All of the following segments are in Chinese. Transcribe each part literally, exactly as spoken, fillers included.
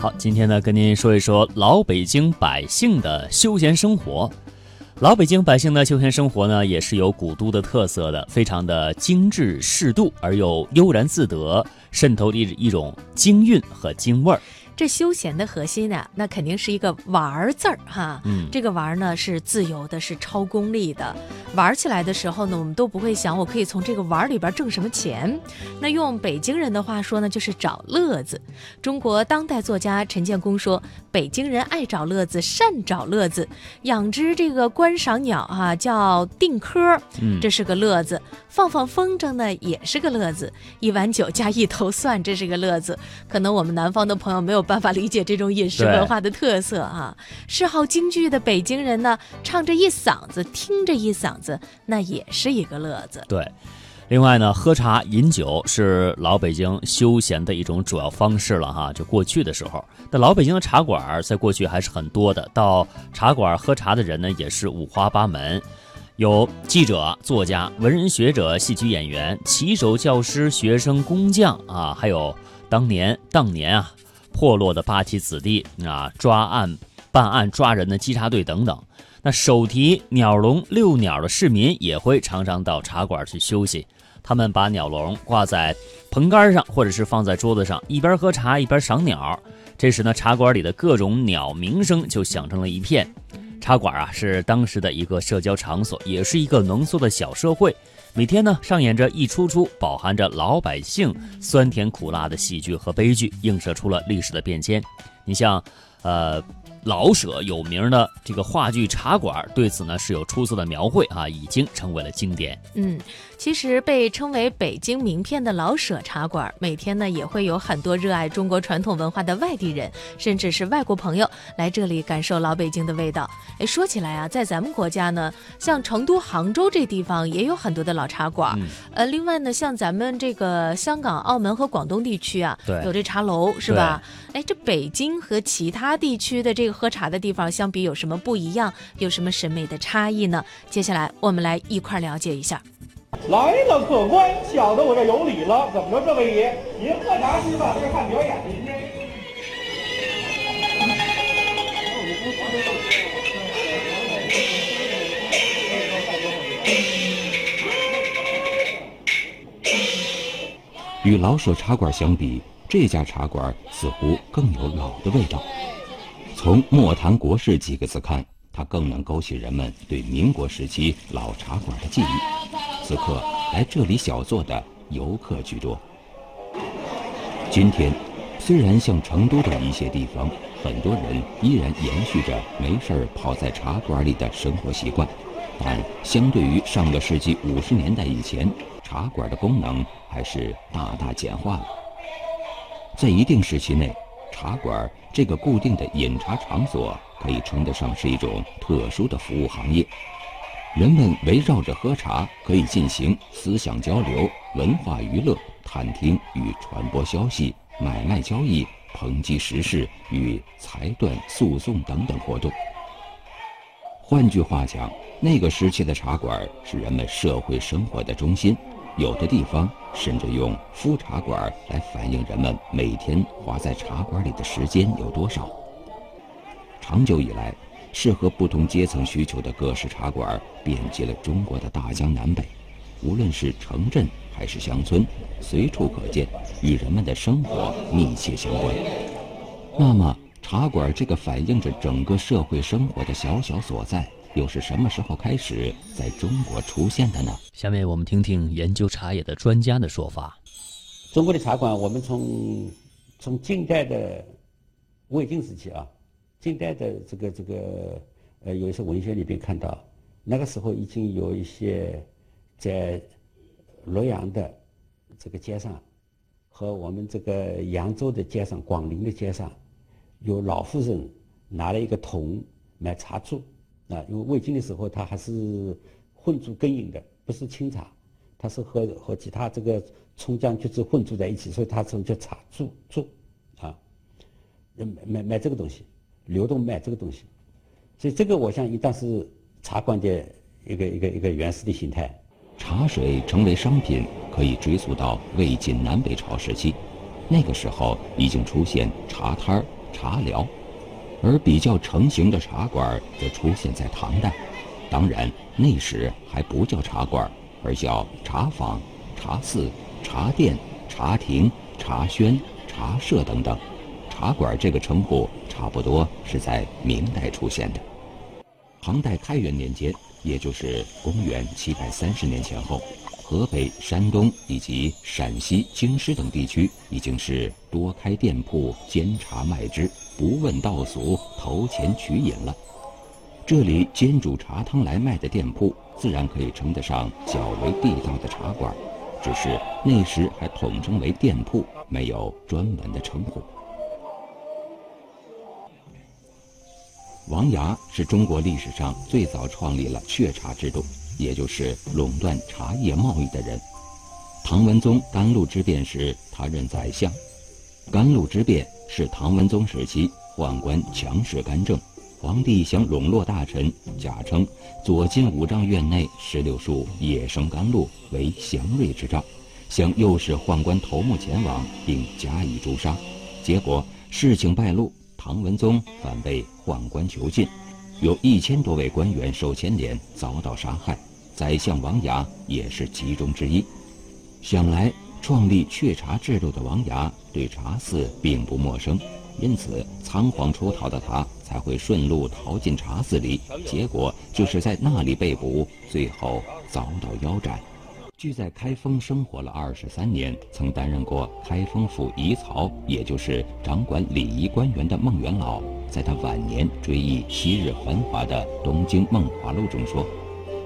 好，今天呢跟您说一说老北京百姓的休闲生活。老北京百姓的休闲生活呢，也是有古都的特色的，非常的精致适度而又悠然自得，渗透一一种京韵和京味儿。这休闲的核心啊，那肯定是一个玩字儿哈。嗯，这个玩呢是自由的，是超功利的。玩起来的时候呢，我们都不会想我可以从这个玩里边挣什么钱。那用北京人的话说呢，就是找乐子。中国当代作家陈建功说，北京人爱找乐子，善找乐子。养只这个观赏鸟啊，叫定科，这是个乐子。放放风筝呢，也是个乐子。一碗酒加一头蒜，这是个乐子。可能我们南方的朋友没有办法理解这种饮食文化的特色啊。嗜好京剧的北京人呢，唱着一嗓子，听着一嗓子，那也是一个乐子。对，另外呢，喝茶饮酒是老北京休闲的一种主要方式了哈。就过去的时候，但老北京的茶馆在过去还是很多的，到茶馆喝茶的人呢也是五花八门。有记者、作家、文人学者、戏曲演员、棋手、教师、学生、工匠啊，还有当年当年啊破落的八旗子弟啊，抓案办案抓人的稽查队等等。那手提鸟笼遛鸟的市民也会常常到茶馆去休息，他们把鸟笼挂在棚杆上或者是放在桌子上，一边喝茶一边赏鸟。这时呢，茶馆里的各种鸟鸣声就响成了一片。茶馆啊是当时的一个社交场所，也是一个浓缩的小社会。每天呢上演着一出出饱含着老百姓酸甜苦辣的喜剧和悲剧，映射出了历史的变迁。你像呃老舍有名的这个话剧《茶馆》对此呢是有出色的描绘啊，已经成为了经典。嗯，其实被称为北京名片的老舍茶馆，每天呢也会有很多热爱中国传统文化的外地人，甚至是外国朋友来这里感受老北京的味道。哎，说起来啊，在咱们国家呢，像成都、杭州这地方也有很多的老茶馆。嗯、呃，另外呢，像咱们这个香港、澳门和广东地区啊，有这茶楼是吧？哎，这北京和其他地区的这个喝茶的地方相比有什么不一样，有什么审美的差异呢？接下来我们来一块了解一下。来了客官，小的我这有礼了。怎么着，这位爷您喝茶去吧，这是看表演的。与老舍茶馆相比，这家茶馆似乎更有老的味道。从莫谈国事几个字看，它更能勾起人们对民国时期老茶馆的记忆。此刻来这里小坐的游客居多。今天虽然像成都的一些地方，很多人依然延续着没事泡在茶馆里的生活习惯，但相对于上个世纪五十年代以前，茶馆的功能还是大大简化了。在一定时期内，茶馆这个固定的饮茶场所可以称得上是一种特殊的服务行业，人们围绕着喝茶可以进行思想交流、文化娱乐、探听与传播消息、买卖交易、抨击时事与裁断诉讼等等活动。换句话讲，那个时期的茶馆是人们社会生活的中心，有的地方甚至用夫茶馆来反映人们每天花在茶馆里的时间有多少。长久以来，适合不同阶层需求的各式茶馆遍及了中国的大江南北，无论是城镇还是乡村，随处可见，与人们的生活密切相关。那么茶馆这个反映着整个社会生活的小小所在，又是什么时候开始在中国出现的呢？下面我们听听研究茶叶的专家的说法。中国的茶馆，我们从从近代的魏晋时期啊，近代的这个这个呃有一些文献里边看到，那个时候已经有一些在洛阳的这个街上和我们这个扬州的街上、广陵的街上，有老妇人拿了一个桶买茶柱。啊，因为魏晋的时候，他还是混煮羹饮的，不是清茶，他是和和其他这个葱姜橘子混煮在一起，所以他称叫茶柱柱，啊，买买这个东西，流动卖这个东西，所以这个我相信当时茶馆的一个一个一个原始的形态。茶水成为商品，可以追溯到魏晋南北朝时期，那个时候已经出现茶摊茶寮，而比较成型的茶馆则出现在唐代，当然那时还不叫茶馆，而叫茶坊、茶肆、茶店、茶亭、茶轩、茶社等等。茶馆这个称呼差不多是在明代出现的。唐代开元年间，也就是公元七百三十年前后，河北、山东以及陕西、京师等地区已经是多开店铺煎茶卖之，不问道俗，投钱取饮了。这里煎煮茶汤来卖的店铺，自然可以称得上较为地道的茶馆，只是那时还统称为店铺，没有专门的称呼。王涯是中国历史上最早创立了榷茶制度，也就是垄断茶叶贸易的人。唐文宗甘露之变时，他任宰相。甘露之变是唐文宗时期宦官强势干政，皇帝想笼络大臣，假称左近五丈院内石榴树野生甘露为祥瑞之兆，想诱使宦官头目前往并加以诛杀。结果事情败露，唐文宗反被宦官囚禁，有一千多位官员受牵连遭到杀害，宰相王涯也是其中之一。想来创立榷茶制度的王涯对茶肆并不陌生，因此仓皇出逃的他才会顺路逃进茶肆里，结果就是在那里被捕，最后遭到腰斩。据在开封生活了二十三年，曾担任过开封府仪曹，也就是掌管礼仪官员的孟元老，在他晚年追忆昔日繁华的东京梦华录中说，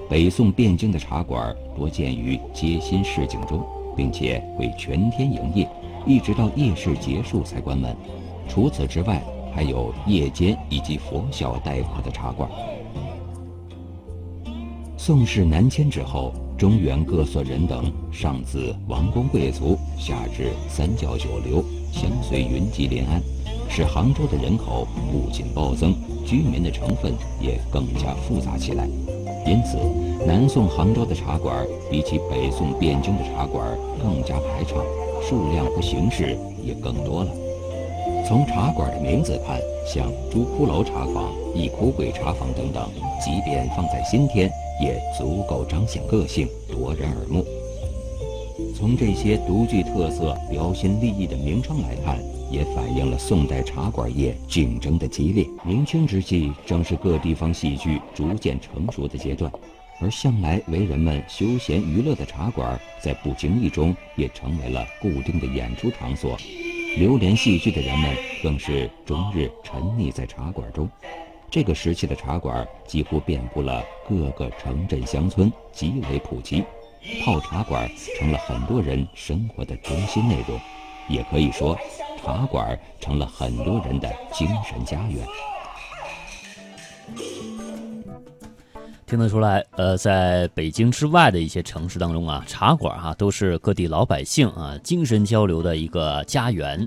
北宋汴京的茶馆多见于街心市井中，并且会全天营业，一直到夜市结束才关门。除此之外，还有夜间以及拂晓待客的茶馆。宋室南迁之后，中原各色人等，上自王公贵族，下至三教九流，相随云集临安，使杭州的人口不仅暴增，居民的成分也更加复杂起来。因此南宋杭州的茶馆比起北宋汴京的茶馆更加排场，数量和形式也更多了。从茶馆的名字看，像朱骷髅茶坊、一哭鬼茶坊等等，即便放在今天也足够彰显个性，夺人耳目。从这些独具特色、标新立异的名称来看，也反映了宋代茶馆业竞争的激烈。明清之际，正是各地方戏剧逐渐成熟的阶段，而向来为人们休闲娱乐的茶馆，在不经意中也成为了固定的演出场所。流连戏剧的人们更是终日沉溺在茶馆中。这个时期的茶馆几乎遍布了各个城镇乡村，极为普及，泡茶馆成了很多人生活的中心内容，也可以说茶馆成了很多人的精神家园。听得出来，呃，在北京之外的一些城市当中啊，茶馆啊都是各地老百姓啊精神交流的一个家园。